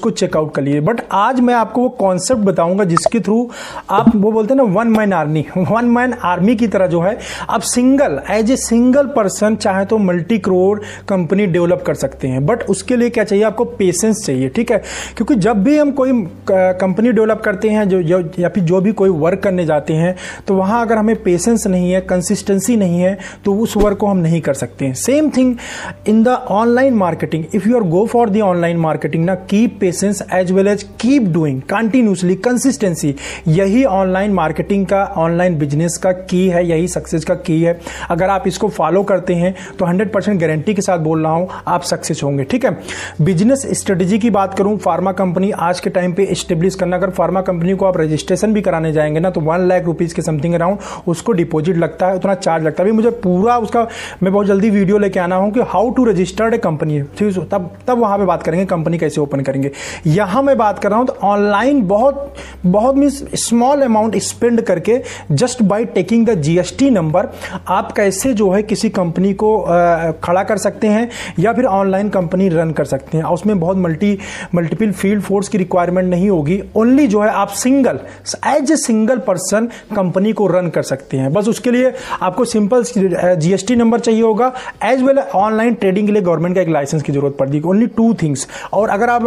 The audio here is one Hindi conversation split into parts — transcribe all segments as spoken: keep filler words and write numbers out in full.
उसको चेकआउट कर लीजिए। बट आज मैं आपको वो कॉन्सेप्ट बताऊंगा जिसके थ्रू आप वो बोलते हैं ना one man army, one man army की तरह जो है आप single as a single person चाहे तो मल्टी करोड़ कंपनी डेवलप कर सकते हैं। बट उसके लिए क्या चाहिए, आपको पेशेंस चाहिए, ठीक है। क्योंकि जब भी हम कोई कंपनी डेवलप करते हैं जो या फिर जो भी कोई वर्क करने जाते हैं तो वहाँ अगर हमें पेशेंस नहीं है, कंसिस्टेंसी नहीं है, तो उस वर्क को हम नहीं कर सकते हैं। Same thing in the online marketing, if you are go for the online marketing ना, keep patience as well as keep doing continuously, consistency, यही ऑनलाइन मार्केटिंग का, ऑनलाइन बिजनेस का की है, यही सक्सेस का की है। अगर आप इसको फॉलो करते हैं तो हंड्रेड परसेंट गारंटी के साथ बोल रहा हूँ आप सक्सेस होंगे, ठीक है। बिजनेस स्ट्रेटेजी की बात करूँ, फार्मा कंपनी आज के टाइम पे एस्टेब्लिश करना, अगर फार्मा कंपनी को आप रजिस्ट्रेशन भी कराने जाएंगे ना तो वन लाख रुपीज के समथिंग अराउंड उसको डिपॉजिट लगता है, उतना चार्ज लगता है। अभी मुझे पूरा उसका मैं बहुत जल्दी वीडियो लेके आना हूँ कि how to registered a company, तब तब वहाँ पे बात करेंगे कंपनी कैसे ओपन करेंगे। यहाँ मैं बात कर रहा हूँ तो ऑनलाइन बहुत बहुत मीन्स स्मॉल अमाउंट स्पेंड करके just by taking the GST number आप कैसे जो है किसी कंपनी को आ, खड़ा कर सकते हैं या फिर ऑनलाइन कंपनी रन कर सकते हैं। उसमें बहुत मल्टी मल्टीपल फील्ड फोर्स की रिक्वायरमेंट नहीं होगी, ओनली जो है आप single as a single person company को रन कर सकते हैं। बस उसके लिए आपको सिंपल जीएसटी नंबर चाहिए होगा एज वेल ऑनलाइन ट्रेडिंग के लिए गवर्नमेंट का एक लाइसेंस की जरूरत पड़ती है, ओनली टू थिंग्स। और अगर आप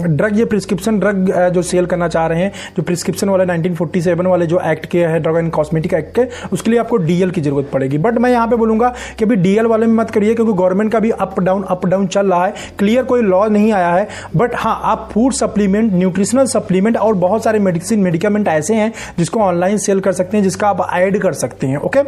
ड्रग या प्रिस्क्रिप्शन ड्रग जो सेल करना चाह रहे हैं, जो प्रिस्क्रिप्शन वाले नाइनटीन फोर्टी सेवन वाले जो एक्ट के है, ड्रग एंड कॉस्मेटिक एक्ट के, उसके लिए आपको डीएल की जरूरत पड़ेगी। बट मैं यहाँ पे बोलूंगा कि अभी डीएल वाले में मत करिए क्योंकि गवर्नमेंट का भी अप डाउन अप डाउन चल रहा है, क्लियर कोई लॉ नहीं आया है। बट हाँ, आप फूड सप्लीमेंट, न्यूट्रिशनल सप्लीमेंट और बहुत सारे मेडिसिन मेडिकामेंट ऐसे हैं जिसको ऑनलाइन सेल कर सकते हैं, जिसका आप ऐड कर सकते हैं, ओके।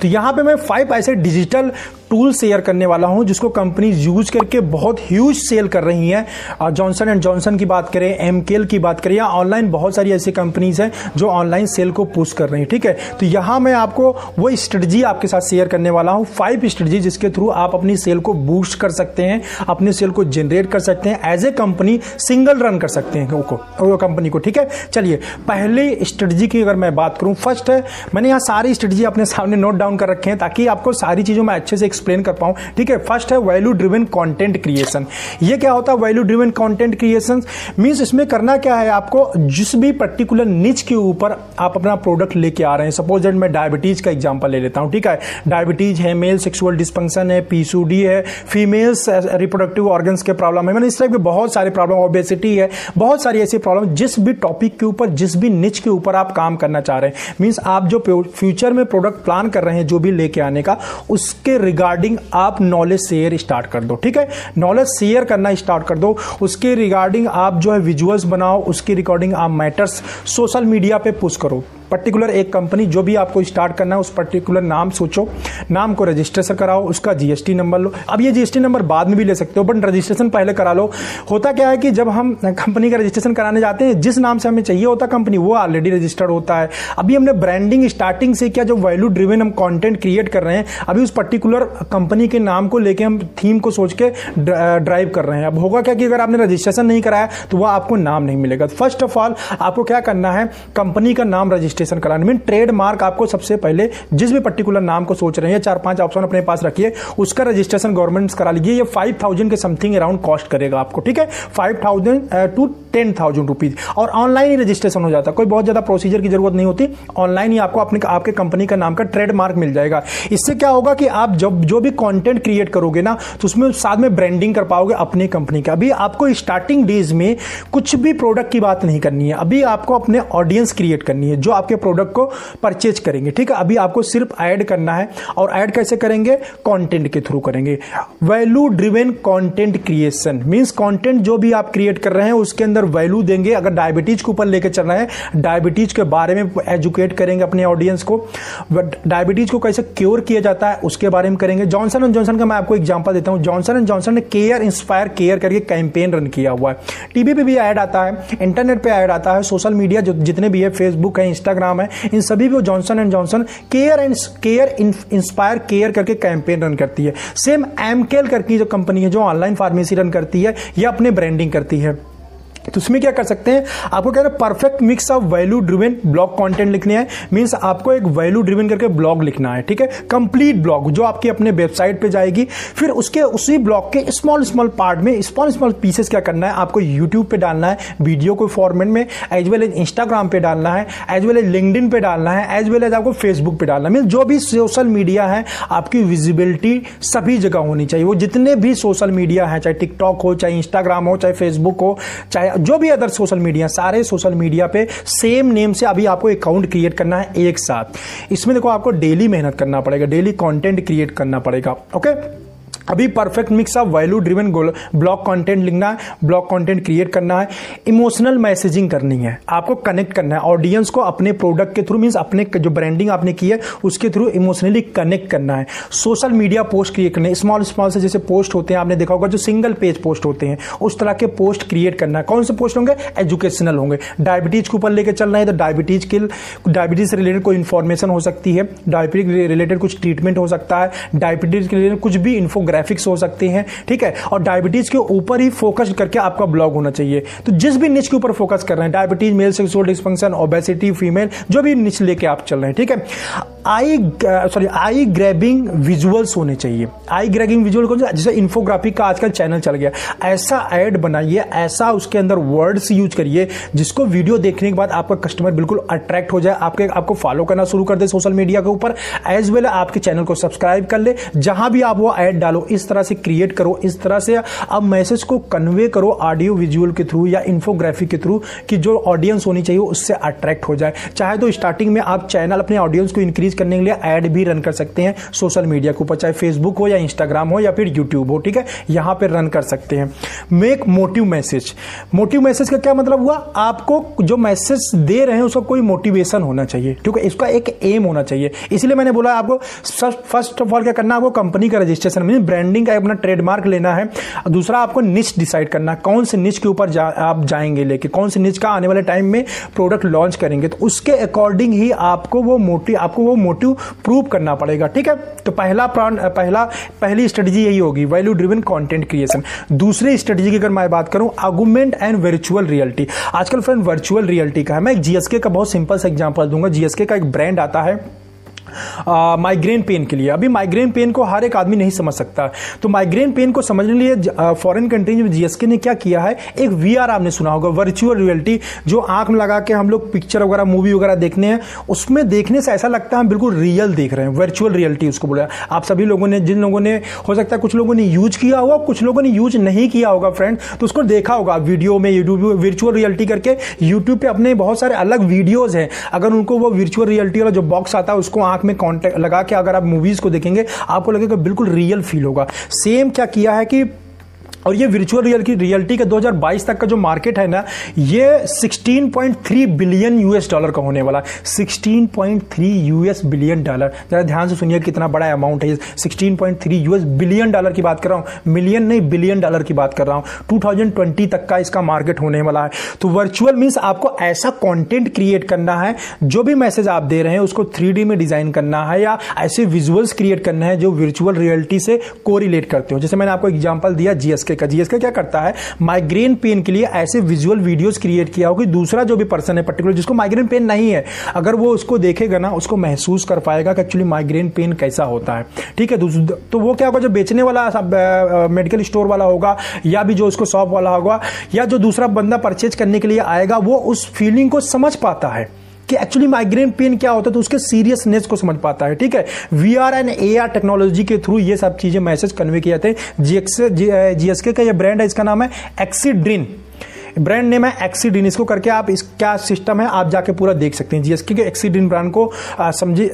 तो यहाँ पे मैं फाइव ऐसे डिजिटल टूल शेयर करने वाला हूं जिसको कंपनीज यूज करके बहुत ह्यूज सेल कर रही हैं। जॉनसन एंड जॉनसन की बात करें, एमकेएल की बात करें, या ऑनलाइन बहुत सारी ऐसी कंपनीज हैं जो ऑनलाइन सेल को पुश कर रही हैं, ठीक है। तो यहाँ मैं आपको वो स्ट्रेटजी आपके साथ शेयर करने वाला हूं, फाइव स्ट्रेटजी जिसके थ्रू आप अपनी सेल को बूस्ट कर सकते हैं, अपने सेल को जनरेट कर सकते हैं, as a company single run कर सकते हैं वो कंपनी को, ठीक है। चलिए पहली स्ट्रेटजी की अगर मैं बात करूँ, फर्स्ट है, मैंने यहाँ सारी स्ट्रेटजी अपने सामने नोट डाउन कर रखे हैं ताकि आपको सारी चीज़ों में अच्छे से एक्सप्लेन कर पाऊं, ठीक है। फर्स्ट है वैल्यू ड्रिवन कंटेंट क्रिएशन। ये क्या होता है value driven content creation, means इसमें करना क्या है, आपको जिस भी पर्टिकुलर निच के ऊपर आप अपना प्रोडक्ट लेके आ रहे हैं, सपोज दैट मैं डायबिटीज का एग्जांपल ले लेता हूं, ठीक है। डायबिटीज है, मेल सेक्सुअल डिस्फंक्शन है, पीसीओडी है, फीमेल्स रिप्रोडक्टिव ऑर्गन्स के प्रॉब्लम है, मैंने इस टाइप के बहुत सारे प्रॉब्लम, ओबेसिटी है, बहुत सारी ऐसी प्रॉब्लम, जिस भी टॉपिक के ऊपर, जिस भी निच के ऊपर आप काम करना चाह रहे हैं, मींस आप जो फ्यूचर में प्रोडक्ट प्लान कर रहे हैं जो भी लेके आने का, उसके रिगार्डिंग आप नॉलेज शेयर स्टार्ट कर दो, ठीक है। नॉलेज शेयर करना स्टार्ट कर दो, उसके रिगार्डिंग आप जो है विजुअल्स बनाओ, उसके रिगार्डिंग आप मैटर्स सोशल मीडिया पे पुश करो। पर्टिकुलर एक कंपनी जो भी आपको स्टार्ट करना है उस पर्टिकुलर नाम सोचो, नाम को रजिस्ट्रेशन कराओ, उसका जीएसटी नंबर लो। अब ये जीएसटी नंबर बाद में भी ले सकते हो बट रजिस्ट्रेशन पहले करा लो। होता क्या है कि जब हम कंपनी का रजिस्ट्रेशन कराने जाते हैं, जिस नाम से हमें चाहिए होता कंपनी वो ऑलरेडी रजिस्टर्ड होता है। अभी हमने ब्रांडिंग स्टार्टिंग से किया, जो वैल्यू ड्रिवन हम कॉन्टेंट क्रिएट कर रहे हैं, अभी उस पर्टिकुलर कंपनी के नाम को लेकर हम थीम को सोच के ड्राइव कर रहे हैं। अब होगा क्या कि अगर आपने रजिस्ट्रेशन नहीं कराया तो वह आपको नाम नहीं मिलेगा। फर्स्ट ऑफ ऑल आपको क्या करना है, कंपनी का नाम रजिस्टर रजिस्ट्रेशन कराने में ट्रेडमार्क आपको सबसे पहले जिस भी पर्टिकुलर नाम को सोच रहे हैं, चार पांच ऑप्शन अपने पास रखिए, उसका रजिस्ट्रेशन गवर्नमेंट करा लीजिए। ये फाइव थाउजेंड के समथिंग अराउंड कॉस्ट करेगा आपको, ठीक है, five thousand to ten thousand rupees. और ऑनलाइन ही रजिस्ट्रेशन हो जाता है, कोई बहुत ज्यादा प्रोसीजर की जरूरत नहीं होती, ऑनलाइन ही आपको अपने आपके कंपनी का नाम का ट्रेडमार्क मिल जाएगा। इससे क्या होगा कि आप जब जो भी कंटेंट क्रिएट करोगे ना तो उसमें साथ में ब्रांडिंग कर पाओगे अपने कंपनी का। अभी आपको स्टार्टिंग डेज में कुछ भी प्रोडक्ट की बात नहीं करनी है, अभी आपको अपने ऑडियंस क्रिएट करनी है जो आपके प्रोडक्ट को परचेज करेंगे, ठीक है। अभी आपको सिर्फ ऐड करना है, और ऐड कैसे करेंगे, कंटेंट के थ्रू करेंगे। Value driven content creation means content जो भी आप क्रिएट कर रहे हैं उसके अंदर वैल्यू देंगे। अगर डायबिटीज के ऊपर लेकर चल रहे हैं, डायबिटीज के बारे में एजुकेट करेंगे अपने ऑडियंस को, डायबिटीज को कैसे क्योर किया जाता है उसके बारे में करेंगे। जॉनसन एंड जॉनसन का मैं आपको एग्जाम्पल देता हूं, जॉनसन एंड जॉनसन ने केयर इंस्पायर केयर करके कैंपेन रन किया हुआ है। टीवी पे भी ऐड आता है, इंटरनेट पर ऐड आता है, सोशल मीडिया जितने भी है, फेसबुक है, इंस्टाग्राम है, इन सभी पे Johnson and Johnson care and care inspire care करके कैंपेन रन करती है। सेम एमकेएल करके जो कंपनी है जो ऑनलाइन फार्मेसी रन करती है, यह अपने ब्रांडिंग करती है। तो उसमें क्या कर सकते हैं, आपको कह रहे हैं perfect mix of value driven blog content लिखने है, मींस आपको एक वैल्यू ड्रिवन करके ब्लॉग लिखना है, ठीक है, कंप्लीट ब्लॉग जो आपकी अपने वेबसाइट पे जाएगी, फिर उसके उसी ब्लॉग के स्मॉल स्मॉल पार्ट में स्मॉल स्मॉल पीसेस क्या करना है, आपको यूट्यूब पे डालना है वीडियो के फॉर्मेट में, एज वेल एज इंस्टाग्राम पे डालना है, एज वेल एज लिंक्डइन पे डालना है, एज वेल एज आपको फेसबुक पे डालना है, मींस जो भी सोशल मीडिया है आपकी विजिबिलिटी सभी जगह होनी चाहिए। वो जितने भी सोशल मीडिया है, चाहे टिकटॉक हो, चाहे इंस्टाग्राम हो, चाहे फेसबुक हो, चाहे जो भी अदर सोशल मीडिया, सारे सोशल मीडिया पे सेम नेम से अभी आपको अकाउंट क्रिएट करना है एक साथ। इसमें देखो आपको डेली मेहनत करना पड़ेगा, डेली कंटेंट क्रिएट करना पड़ेगा, ओके। अभी perfect mix of value driven blog content लिखना है, ब्लॉग कंटेंट क्रिएट करना है, इमोशनल मैसेजिंग करनी है, आपको कनेक्ट करना है ऑडियंस को अपने प्रोडक्ट के थ्रू, मींस अपने जो ब्रांडिंग आपने की है उसके थ्रू इमोशनली कनेक्ट करना है। सोशल मीडिया पोस्ट क्रिएट करने, स्मॉल स्मॉल से जैसे पोस्ट होते हैं, आपने देखा होगा जो सिंगल पेज पोस्ट होते हैं, उस तरह के पोस्ट क्रिएट करना है। कौन से पोस्ट होंगे, एजुकेशनल होंगे, डायबिटीज के ऊपर लेकर चलना है तो डायबिटीज के डायबिटीज से रिलेटेड कोई इन्फॉर्मेशन हो सकती है, डायबिटीज रिलेटेड कुछ ट्रीटमेंट हो सकता है, डायबिटीज के रिलेटेड कुछ भी इन्फोग्राफी ग्राफिक्स हो सकते हैं, ठीक है, और डायबिटीज के ऊपर ही फोकस करके आपका ब्लॉग होना चाहिए। तो जिस भी निच के ऊपर फोकस कर रहे हैं, diabetes, male sexual dysfunction, obesity, female, जो भी निच लेके आप चल रहे हैं, ठीक है, I sorry I grabbing visuals होने चाहिए। आई ग्रैबिंग विजुअल को जैसे इन्फोग्राफी का आजकल चैनल चल गया, ऐसा ऐड बनाइए, ऐसा उसके अंदर वर्ड्स यूज करिए जिसको वीडियो देखने के बाद आपका कस्टमर बिल्कुल अट्रैक्ट हो जाए, आपके आपको फॉलो करना शुरू कर दे सोशल मीडिया के ऊपर, एज वेल आपके चैनल को सब्सक्राइब कर ले। जहां भी आप वो ऐड डालो, इस तरह से क्रिएट करो, इस तरह से अब मैसेज को कन्वे करो ऑडियो विजुअल के थ्रू या इन्फोग्राफी के थ्रू कि जो ऑडियंस होनी चाहिए उससे अट्रैक्ट हो जाए। चाहे तो स्टार्टिंग में आप चैनल अपने ऑडियंस को इंक्रीज करने के लिए ऐड भी रन कर सकते हैं सोशल मीडिया के ऊपर, चाहे फेसबुक हो या इंस्टाग्राम हो या फिर यूट्यूब हो, ठीक है, यहां पर रन कर सकते हैं। Make motive message, motive message का क्या मतलब हुआ, आपको जो मैसेज दे रहे हैं उसका कोई मोटिवेशन होना चाहिए, ठीक है, इसका एक एम होना चाहिए। इसलिए मैंने बोला आपको फर्स्ट ऑफ ऑल क्या करना है, आपको कंपनी का रजिस्ट्रेशन मीन ब्रांडिंग का अपना ट्रेडमार्क लेना है। दूसरा आपको निच डिसाइड करना, कौन से निच के ऊपर जा, आप जाएंगे लेके, कौन से निच का आने वाले टाइम में प्रोडक्ट लॉन्च करेंगे, तो उसके अकॉर्डिंग ही आपको वो मोटिव आपको वो मोटिव प्रूव करना पड़ेगा, ठीक है। तो पहला पहला पहली स्ट्रेटजी यही होगी, वैल्यू ड्रिवन कंटेंट क्रिएशन। दूसरी स्ट्रेटजी की अगर मैं बात करूं, ऑगमेंट एंड वर्चुअल रियलिटी। आजकल फ्रेंड वर्चुअल रियलिटी का है, मैं जीएसके का बहुत सिंपल सा एग्जांपल दूंगा। जीएसके का एक ब्रांड आता है माइग्रेन uh, पेन के लिए। अभी माइग्रेन पेन को हर एक आदमी नहीं समझ सकता, तो माइग्रेन पेन को समझने के लिए फॉरेन कंट्रीज में जीएसके ने क्या किया है, एक वीआर आपने सुना होगा, वर्चुअल रियलिटी, जो आंख में लगा के हम लोग पिक्चर वगैरह मूवी वगैरह देखने हैं, उसमें देखने से ऐसा लगता है हम बिल्कुल रियल देख रहे हैं, वर्चुअल रियलिटी उसको बोला। आप सभी लोगों ने, जिन लोगों ने, हो सकता है कुछ लोगों ने यूज किया होगा, कुछ लोगों ने यूज नहीं किया होगा फ्रेंड, तो उसको देखा होगा वीडियो में, यूट्यूब वर्चुअल रियलिटी करके यूट्यूब पर अपने बहुत सारे अलग वीडियोज हैं, अगर उनको वो वर्चुअल रियलिटी वाला जो बॉक्स आता है उसको में कांटेक्ट लगा के अगर आप मूवीज को देखेंगे आपको लगेगा बिल्कुल रियल फील होगा। सेम क्या किया है कि, और ये वर्चुअल रियलिटी रियलिटी का दो हज़ार बाईस तक का जो मार्केट है ना, ये सोलह पॉइंट तीन बिलियन यूएस डॉलर का होने वाला, सोलह पॉइंट तीन यूएस बिलियन डॉलर। जरा ध्यान से सुनिए कितना बड़ा अमाउंट है, सोलह पॉइंट तीन यूएस बिलियन डॉलर की बात कर रहा हूँ, मिलियन नहीं बिलियन डॉलर की बात कर रहा हूँ। दो हज़ार बीस तक का इसका मार्केट होने वाला है। तो वर्चुअल मीन्स आपको ऐसा कॉन्टेंट क्रिएट करना है, जो भी मैसेज आप दे रहे हैं उसको थ्री डी में डिजाइन करना है, या ऐसे विजुअल्स क्रिएट करना है जो वर्चुअल रियलिटी से कोरिलेट करते हो। जैसे मैंने आपको एग्जाम्पल दिया जीएसके का, जीएसके क्या करता है, माइग्रेन पेन के लिए ऐसे विजुअल वीडियोस क्रिएट किया होगी, दूसरा जो भी पर्सन है पर्टिकुलर जिसको माइग्रेन पेन नहीं है, अगर वो उसको देखेगा ना, उसको महसूस कर पाएगा कि एक्चुअली माइग्रेन पेन कैसा होता है, ठीक है। तो वो क्या होगा, जो बेचने वाला मेडिकल स्टोर वाला होगा या भी जो उसको शॉप वाला होगा या जो दूसरा बंदा परचेज करने के लिए आएगा, वो उस फीलिंग को समझ पाता है कि एक्चुअली माइग्रेन पेन क्या होता है, तो उसके सीरियसनेस को समझ पाता है, ठीक है। वीआर एंड एआर टेक्नोलॉजी के थ्रू ये सब चीजें मैसेज कन्वे किए जाते हैं। जीएसके का ये ब्रांड है, इसका नाम है एक्सीड्रिन, ब्रांड नेम है एक्सीड्रिन। इसको करके आप इस क्या सिस्टम है आप जाके पूरा देख सकते हैं। जीएसके के एक्सीड्रिन ब्रांड को समझिए,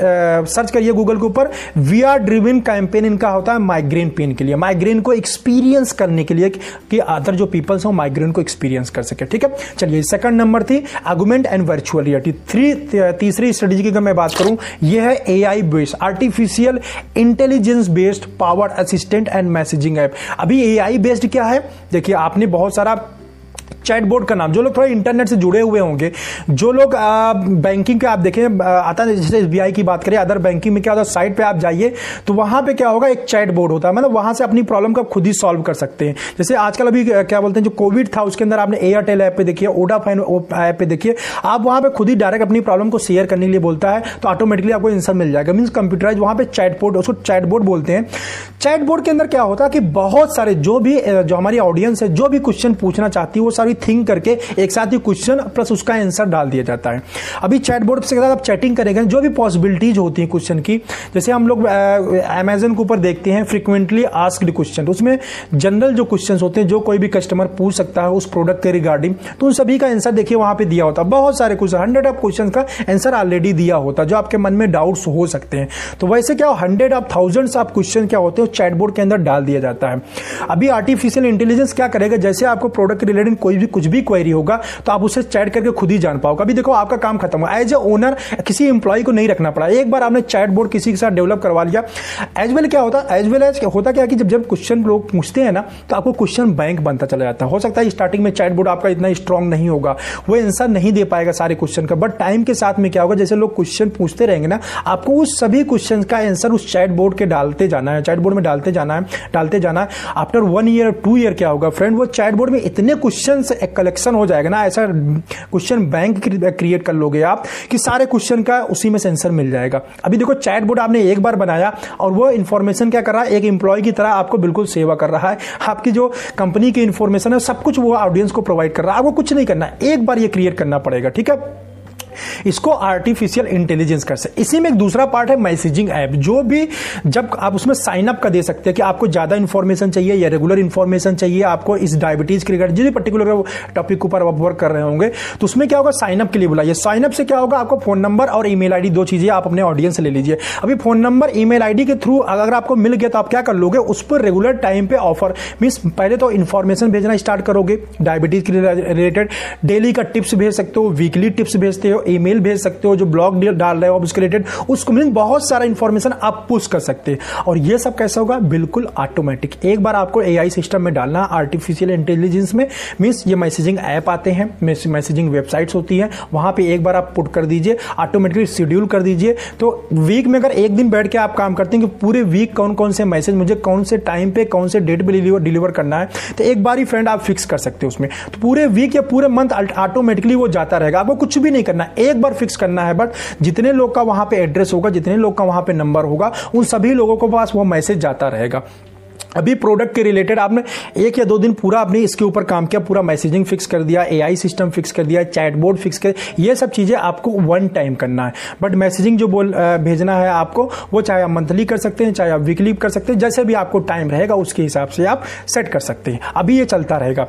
सर्च करिए गूगल के ऊपर। वीआर ड्रिवन कैंपेन इनका होता है माइग्रेन पेन के लिए, माइग्रेन को एक्सपीरियंस करने के लिए कि अदर जो पीपल्स हो माइग्रेन को एक्सपीरियंस कर सके, ठीक है। चलिए, सेकंड नंबर थी argument and virtual reality. Three तीसरी स्ट्रेटेजी की अगर मैं बात करूं, यह है A I based, artificial intelligence based power assistant and messaging app. अभी ए आई बेस्ड क्या है, देखिए आपने बहुत सारा चैटबॉट का नाम, जो लोग थोड़ा इंटरनेट से जुड़े हुए होंगे, जो लोग बैंकिंग के आप देखें आता है, जैसे एस बी आई की बात करें, अदर बैंकिंग में क्या होता है, साइट पे आप जाइए तो वहाँ पे क्या होगा, एक चैटबॉट होता है, मतलब वहाँ से अपनी प्रॉब्लम को आप खुद ही सॉल्व कर सकते हैं। जैसे आजकल अभी क्या बोलते हैं, जो कोविड था उसके अंदर आपने एयरटेल ऐप पे देखिए, ओडाफाइन ऐप पे देखिए, आप वहाँ पे खुद ही डायरेक्ट अपनी प्रॉब्लम को शेयर करने के लिए बोलता है तो ऑटोमेटिकली आपको आंसर मिल जाएगा। मीन्स कंप्यूटराइज वहाँ पे चैटबॉट, उसको चैटबॉट बोलते हैं। चैटबॉट के अंदर क्या होता है कि बहुत सारे जो भी जो हमारी ऑडियंस है जो भी क्वेश्चन पूछना चाहती है वो सारी थिंक करके एक साथ ही क्वेश्चन प्लस उसका आंसर डाल दिया जाता है। अभी चैटबॉट से आप चैटिंग करेंगे, जो भी पॉसिबिलिटीज होती है क्वेश्चन की, जैसे हम लोग अमेजन के ऊपर देखते हैं फ्रिक्वेंटली आस्क्ड क्वेश्चन, उसमें जनरल जो क्वेश्चन होते हैं जो कोई भी कस्टमर पूछ सकता है उस प्रोडक्ट के रिगार्डिंग, तो उन सभी का आंसर देखिए वहां पे दिया होता है। बहुत सारे क्वेश्चन, हंड्रेड ऑफ क्वेश्चन का आंसर ऑलरेडी दिया होता है जो आपके मन में डाउट्स हो सकते हैं। तो वैसे क्या hundred of thousands of question क्या होते हैं चैटबॉट के अंदर डाल दिया जाता है। अभी आर्टिफिशियल इंटेलिजेंस क्या करेगा, जैसे आपको प्रोडक्ट के रिलेटेड कोई भी कुछ भी क्वेरी होगा तो आप उससे चैट करके खुद ही जान पाओगे। अभी देखो आपका काम खत्म हुआ, एज ए ओनर किसी एम्प्लॉय को नहीं रखना पड़ा, एक बार आपने चैटबॉट किसी के साथ डेवलप करवा लिया। एज वेल क्या होता है, एज वेल एज होता क्या कि जब जब क्वेश्चन लोग पूछते हैं ना तो आपको क्वेश्चन बैंक बनता चला जाता है। हो सकता है स्टार्टिंग में चैटबॉट आपका इतना स्ट्रांग नहीं होगा, वो आंसर नहीं दे पाएगा सारे क्वेश्चन का, बट टाइम के साथ में क्या होगा, जैसे लोग क्वेश्चन पूछते रहेंगे ना आपको उस सभी क्वेश्चन का आंसर उस चैटबॉट के डालते जाना है, चैटबॉट में डालते जाना है डालते जाना है after one year two year क्या होगा फ्रेंड, वो चैटबॉट में इतने क्वेश्चन एक कलेक्शन हो जाएगा ना, ऐसा क्वेश्चन बैंक क्रिएट कर लोगे आप कि सारे क्वेश्चन का उसी में से आंसर मिल जाएगा। अभी देखो चैटबॉट आपने एक बार बनाया और वो इंफॉर्मेशन क्या कर रहा है, एक एम्प्लॉय की तरह आपको बिल्कुल सेवा कर रहा है, आपकी जो कंपनी की इंफॉर्मेशन है सब कुछ वो ऑडियंस को प्रोवाइड कर रहा है, आपको कुछ नहीं करना है, एक बार ये क्रिएट करना पड़ेगा। ठीक है, इसको आर्टिफिशियल इंटेलिजेंस कर सकते। इसी में एक दूसरा पार्ट है मैसेजिंग ऐप, जो भी जब आप उसमें साइन अप का दे सकते हैं कि आपको ज़्यादा इन्फॉर्मेशन चाहिए या रेगुलर इन्फॉर्मेशन चाहिए आपको इस डायबिटीज़ के रिगार्ड, जो भी पर्टिकुलर टॉपिक के ऊपर आप वर्क कर रहे होंगे, तो उसमें क्या होगा साइन अप के लिए बुलाइए। साइन अप से क्या होगा, आपको फोन नंबर और ईमेल आईडी, दो चीज़ें आप अपने ऑडियंस से ले लीजिए। अभी फोन नंबर ईमेल आईडी के थ्रू अगर आपको मिल गया तो आप क्या कर लोगे, उस पर रेगुलर टाइम पर ऑफर मीन्स पहले तो इन्फॉर्मेशन भेजना स्टार्ट करोगे डायबिटीज़ के रिलेटेड, डेली का टिप्स भेज सकते हो, वीकली टिप्स भेजते हो, ईमेल भेज सकते हो, जो ब्लॉग डाल रहे हो आप उसके रिलेटेड, उसको मीन बहुत सारा इंफॉर्मेशन आप पुश कर सकते हैं। और ये सब कैसा होगा, बिल्कुल ऑटोमेटिक, एक बार आपको एआई सिस्टम में डालना आर्टिफिशियल इंटेलिजेंस में। मीन्स ये मैसेजिंग ऐप आते हैं, मैसेजिंग वेबसाइट्स होती हैं, वहां पे एक बार आप पुट कर दीजिए, ऑटोमेटिकली शेड्यूल कर दीजिए। तो वीक में अगर एक दिन बैठ के आप काम करते हैं कि पूरे वीक कौन कौन से मैसेज मुझे कौन से टाइम पे कौन से डेट पर डिलीवर करना है, तो एक बार ही फ्रेंड आप फिक्स कर सकते हो उसमें, तो पूरे वीक या पूरे मंथ ऑटोमेटिकली वो जाता रहेगा, आपको कुछ भी नहीं करना, एक बार फिक्स करना है। बट जितने लोग का वहां पे एड्रेस होगा, जितने लोग का वहां पे नंबर होगा, उन सभी लोगों के पास वो मैसेज जाता रहेगा। अभी प्रोडक्ट के रिलेटेड आपने एक या दो दिन पूरा आपने इसके ऊपर काम किया, पूरा मैसेजिंग फिक्स कर दिया, एआई सिस्टम फिक्स कर दिया, चैटबॉट फिक्स कर, ये सब चीज़ें आपको वन टाइम करना है। बट मैसेजिंग जो बोल भेजना है आपको, वो चाहे आप मंथली कर सकते हैं, चाहे आप वीकली कर सकते हैं, जैसे भी आपको टाइम रहेगा उसके हिसाब से आप सेट कर सकते हैं। अभी ये चलता रहेगा।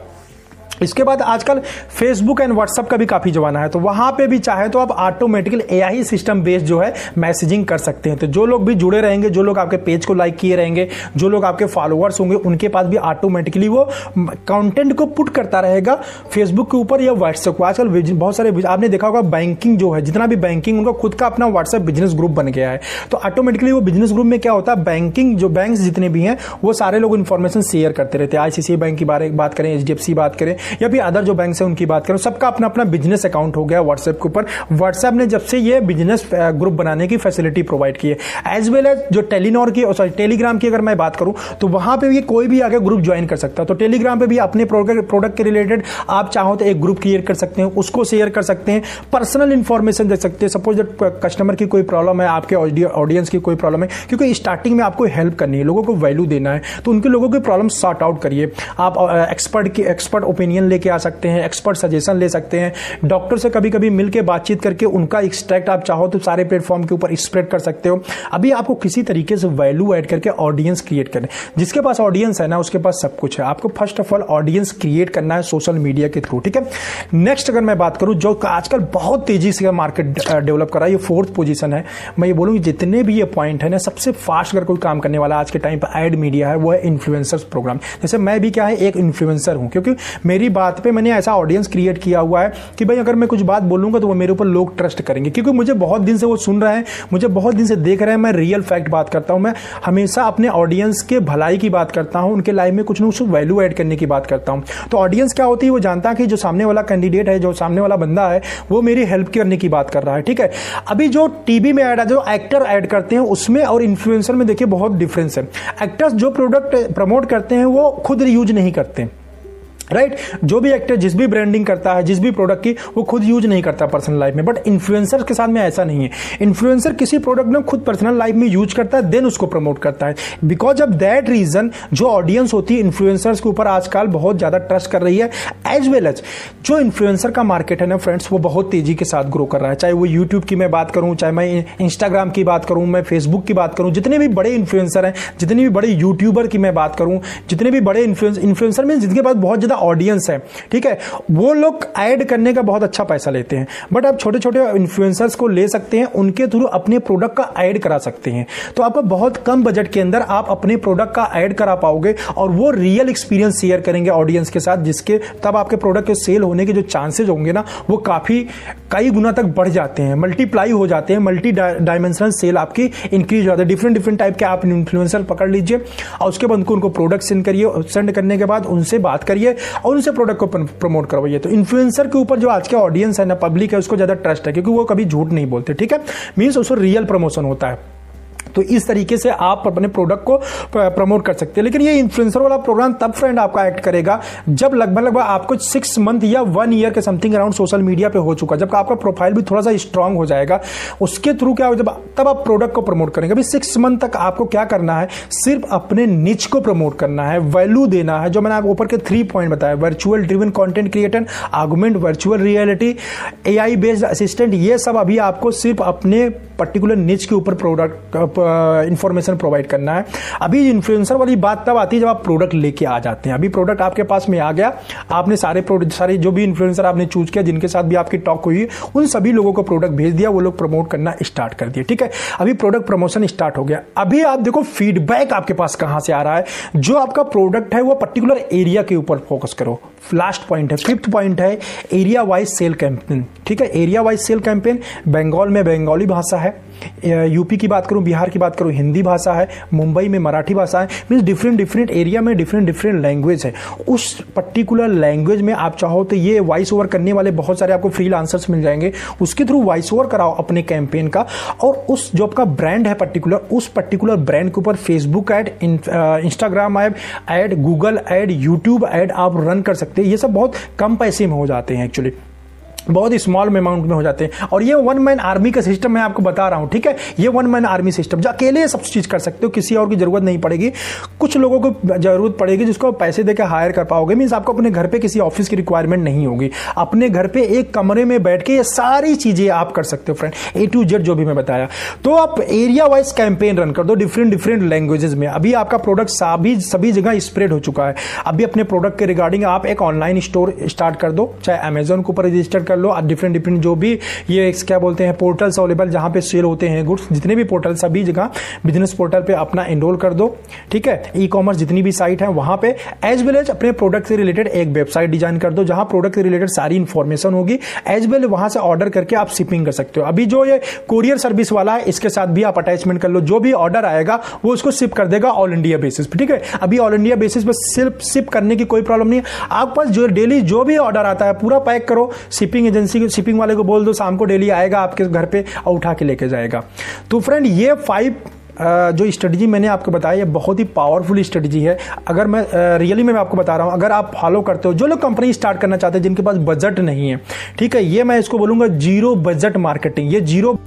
इसके बाद आजकल फेसबुक एंड व्हाट्सअप का भी काफ़ी जमाना है, तो वहाँ पे भी चाहे तो आप ऑटोमेटिकल एआई सिस्टम बेस्ड जो है मैसेजिंग कर सकते हैं। तो जो लोग भी जुड़े रहेंगे, जो लोग आपके पेज को लाइक किए रहेंगे, जो लोग आपके फॉलोअर्स होंगे, उनके पास भी ऑटोमेटिकली वो कंटेंट को पुट करता रहेगा फेसबुक के ऊपर या व्हाट्सएप को। आजकल बहुत सारे आपने देखा होगा बैंकिंग जो है, जितना भी बैंकिंग उनका खुद का अपना व्हाट्सएप बिजनेस ग्रुप बन गया है, तो ऑटोमेटिकली वो बिजनेस ग्रुप में क्या होता है, बैंकिंग जो बैंक जितने भी हैं वो सारे लोग इन्फॉर्मेशन शेयर करते रहते हैं। आईसीआईसीआई बैंक की बारे में बात करें, एचडीएफसी बात करें, या भी अदर जो बैंक है उनकी बात करो, सबका अपना अपना बिजनेस अकाउंट हो गया व्हाट्सएप के ऊपर। व्हाट्सएप ने जब से ये बिजनेस ग्रुप बनाने की फैसिलिटी प्रोवाइड की है, एज वेल एज जो टेलीनॉर की सॉरी टेलीग्राम की अगर मैं बात करूं तो वहां पे भी कोई भी आगे ग्रुप ज्वाइन कर सकता है। तो टेलीग्राम पे भी अपने प्रोडक्ट के रिलेटेड आप चाहो तो एक ग्रुप क्रिएट कर सकते हैं, उसको शेयर कर सकते हैं, पर्सनल इंफॉर्मेशन दे सकते हैं। सपोज दैट कस्टमर की कोई प्रॉब्लम है, आपके ऑडियंस की कोई प्रॉब्लम है, क्योंकि स्टार्टिंग में आपको हेल्प करनी है, लोगों को वैल्यू देना है, तो उनके लोगों की प्रॉब्लम सॉर्ट आउट करिए। आप एक्सपर्ट की एक्सपर्ट ओपिनियन लेके आ सकते हैं, एक्सपर्ट सजेशन ले सकते हैं, डॉक्टर से कभी कभी मिलकर बातचीत करके उनका एक्सट्रैक्ट आप चाहो तो सारे प्लेटफॉर्म के ऊपर स्प्रेड कर सकते हो। अभी आपको किसी तरीके से वैल्यू ऐड करके ऑडियंस क्रिएट करना है। जिसके पास ऑडियंस है ना उसके पास सब कुछ है, आपको first of all audience create करना है सोशल मीडिया के थ्रू। ठीक है, नेक्स्ट अगर मैं बात करूँ जो आजकल बहुत तेजी से मार्केट डेवलप कर रहा है, ये फोर्थ पोजीशन है, मैं ये बोलूँगी जितने भी ये पॉइंट है ना सबसे फास्ट अगर कोई काम करने वाला आज के टाइम पर एड मीडिया है वो है इन्फ्लुएंसर्स प्रोग्राम। जैसे मैं भी क्या है एक इन्फ्लुएंसर हूँ, क्योंकि मेरी मेरी बात पे मैंने ऐसा ऑडियंस क्रिएट किया हुआ है कि भाई अगर मैं कुछ बात बोलूँगा तो वो मेरे ऊपर लोग ट्रस्ट करेंगे, क्योंकि मुझे बहुत दिन से वो सुन रहे हैं, मुझे बहुत दिन से देख रहे हैं। मैं रियल फैक्ट बात करता हूँ, मैं हमेशा अपने ऑडियंस के भलाई की बात करता हूँ, उनके लाइफ में कुछ ना कुछ वैल्यू ऐड करने की बात करता हूँ। तो ऑडियंस क्या होती है, वो जानता है कि जो सामने वाला कैंडिडेट है, जो सामने वाला बंदा है, वो मेरी हेल्प करने की बात कर रहा है। ठीक है, अभी जो टीवी में ऐड है, जो एक्टर ऐड करते हैं उसमें और इन्फ्लुएंसर में देखिए बहुत डिफरेंस है। एक्टर्स जो प्रोडक्ट प्रमोट करते हैं वो खुद यूज नहीं करते हैं, राइट right? जो भी एक्टर जिस भी ब्रांडिंग करता है, जिस भी प्रोडक्ट की, वो खुद यूज नहीं करता पर्सनल लाइफ में। बट इन्फ्लुएंसर के साथ में ऐसा नहीं है, इन्फ्लुएंसर किसी प्रोडक्ट में खुद पर्सनल लाइफ में यूज करता है, देन उसको प्रमोट करता है। बिकॉज ऑफ दैट रीजन जो ऑडियंस होती है इन्फ्लुएंसर्स के ऊपर आजकल बहुत ज़्यादा ट्रस्ट कर रही है। एज वेल एज जो इन्फ्लुएंसर का मार्केट है ना फ्रेंड्स, वो बहुत तेज़ी के साथ ग्रो कर रहा है। चाहे वो यूट्यूब की मैं बात करूँ, चाहे मैं इंस्टाग्राम की बात करूँ, मैं फेसबुक की बात करूँ, जितने भी बड़े इन्फ्लुएंसर हैं, जितने भी बड़े यूट्यूबर की मैं बात करूँ, जितने भी बड़े इन्फ्लुएंसर में जिनके पास बहुत ऑडियंस है, ठीक है, वो लोग ऐड करने का बहुत अच्छा पैसा लेते हैं। बट आप छोटे छोटे इन्फ्लुएंसर्स को ले सकते हैं, उनके थ्रू अपने प्रोडक्ट का ऐड करा सकते हैं। तो आपको बहुत कम बजट के अंदर आप अपने प्रोडक्ट का ऐड करा पाओगे और वो रियल एक्सपीरियंस शेयर करेंगे ऑडियंस के साथ, जिसके तब आपके प्रोडक्ट के सेल होने के जो चांसेज होंगे ना, वो काफी कई गुना तक बढ़ जाते हैं, मल्टीप्लाई हो जाते हैं, मल्टी डायमेंशनल सेल आपकी इंक्रीज हो जाती है। डिफरेंट डिफरेंट टाइप के आप इन्फ्लुएंसर पकड़ लीजिए और उसके बाद उनको उनको प्रोडक्ट सेंड करिए, सेंड करने के बाद उनसे बात करिए और उनसे प्रोडक्ट को प्रमोट करवाइए। तो इन्फ्लुएंसर के ऊपर जो आज के ऑडियंस है ना, पब्लिक है, उसको ज्यादा ट्रस्ट है, क्योंकि वो कभी झूठ नहीं बोलते। ठीक है, मींस उसको रियल प्रमोशन होता है। तो इस तरीके से आप अपने प्रोडक्ट को प्रमोट कर सकते हैं। लेकिन ये इन्फ्लुएंसर वाला प्रोग्राम तब फ्रेंड आपका एक्ट करेगा जब लगभग लगभग आपको सिक्स मंथ या वन ईयर के समथिंग अराउंड सोशल मीडिया पे हो चुका, जब आपका प्रोफाइल भी थोड़ा सा स्ट्रांग हो जाएगा। उसके थ्रू क्या हो, जब तब आप प्रोडक्ट को प्रमोट करेंगे। अभी सिक्स मंथ तक आपको क्या करना है, सिर्फ अपने निच को प्रमोट करना है, वैल्यू देना है। जो मैंने आपको ऊपर के थ्री पॉइंट बताया, virtual driven content creator, argument, virtual reality, A I based assistant, ये सब अभी आपको सिर्फ अपने पर्टिकुलर निच के ऊपर प्रोडक्ट इंफॉर्मेशन प्रोवाइड करना है। अभी इन्फ्लुएंसर वाली बात तब आती है जब आप प्रोडक्ट लेके आ जाते हैं। अभी प्रोडक्ट आपके पास में आ गया, आपने सारे प्रोडक्ट सारे जो भी इन्फ्लुएंसर आपने चूज किया, जिनके साथ भी आपकी टॉक हुई, उन सभी लोगों को प्रोडक्ट भेज दिया, वो लोग प्रमोट करना स्टार्ट कर दिए। ठीक है, अभी प्रोडक्ट प्रमोशन स्टार्ट हो गया। अभी आप देखो फीडबैक आपके पास कहाँ से आ रहा है। जो आपका प्रोडक्ट है वो पर्टिकुलर एरिया के ऊपर फोकस करो। लास्ट पॉइंट है, फिफ्थ पॉइंट है एरिया वाइज सेल कैंपेन। ठीक है, area wise sale campaign, Bengal में बंगाली भाषा है, यूपी की बात करूं, बिहार की बात करूं, हिंदी भाषा है, मुंबई में मराठी भाषा है। मीन्स डिफरेंट डिफरेंट एरिया में डिफरेंट डिफरेंट लैंग्वेज है। उस पर्टिकुलर लैंग्वेज में आप चाहो तो ये वॉइस ओवर करने वाले बहुत सारे आपको फ्रीलांसर्स मिल जाएंगे, उसके थ्रू वॉइस ओवर कराओ अपने कैंपेन का। और उस जो आपका ब्रांड है पर्टिकुलर, उस पर्टिकुलर ब्रांड के ऊपर Facebook ad, Instagram ad ad Google ad, YouTube ad आप रन कर सकते हैं। ये सब बहुत कम पैसे में हो जाते हैं, एक्चुअली बहुत स्मॉल अमाउंट में हो जाते हैं। और ये वन मैन आर्मी का सिस्टम मैं आपको बता रहा हूँ। ठीक है, ये वन मैन आर्मी सिस्टम, जो अकेले सब चीज़ कर सकते हो, किसी और की जरूरत नहीं पड़ेगी। कुछ लोगों को जरूरत पड़ेगी जिसको पैसे देकर हायर कर पाओगे। मीन्स आपको अपने घर पे किसी ऑफिस की रिक्वायरमेंट नहीं होगी, अपने घर पे एक कमरे में बैठ के ये सारी चीज़ें आप कर सकते हो फ्रेंड, ए टू जेड जो भी मैं बताया। तो आप एरिया वाइज कैंपेन रन कर दो डिफरेंट डिफरेंट लैंग्वेजेस में। अभी आपका प्रोडक्ट सभी सभी जगह स्प्रेड हो चुका है। अभी अपने प्रोडक्ट के रिगार्डिंग आप एक ऑनलाइन स्टोर स्टार्ट कर दो, चाहे अमेजॉन के ऊपर रजिस्टर लो, आप डिफरेंट डिफरेंट जो भी ये क्या बोलते हैं पोर्टल्स अवेलेबल जहां पे सेल होते हैं गुड्स, जितने भी पोर्टल सभी जगह बिजनेस पोर्टल पे अपना एनरोल कर दो। ठीक है, ई कॉमर्स जितनी भी साइट है वहां पे, एज वेल एज अपने प्रोडक्ट से रिलेटेड एक वेबसाइट डिजाइन कर दो जहां प्रोडक्ट से रिलेटेड सारी इंफॉर्मेशन होगी। एज वेल वहां से ऑर्डर करके आप शिपिंग कर सकते हो। अभी जो ये कोरियर सर्विस वाला है, इसके साथ भी आप अटैचमेंट कर लो, जो भी ऑर्डर आएगा वो उसको शिप कर देगा ऑल इंडिया बेसिस पे। ठीक है, अभी ऑल इंडिया बेसिस पर सिर्फ शिप करने की कोई प्रॉब्लम नहीं है। आपके पास जो डेली जो भी ऑर्डर आता है पूरा पैक करो, शिपिंग एजेंसी को, शिपिंग वाले को बोल दो शाम को डेली आएगा आपके घर पे और उठा के लेके जाएगा। तो फ्रेंड ये फाइव जो स्ट्रेटजी मैंने आपको बताया, ये बहुत ही पावरफुल स्ट्रेटजी है। अगर मैं रियली में मैं आपको बता रहा हूँ, अगर आप फॉलो करते हो, जो लोग कंपनी स्टार्ट करना चाहते हैं जिनके पास बजट नहीं है, ठीक है, ये मैं इसको बोलूँगा जीरो बजट मार्केटिंग। ये जीरो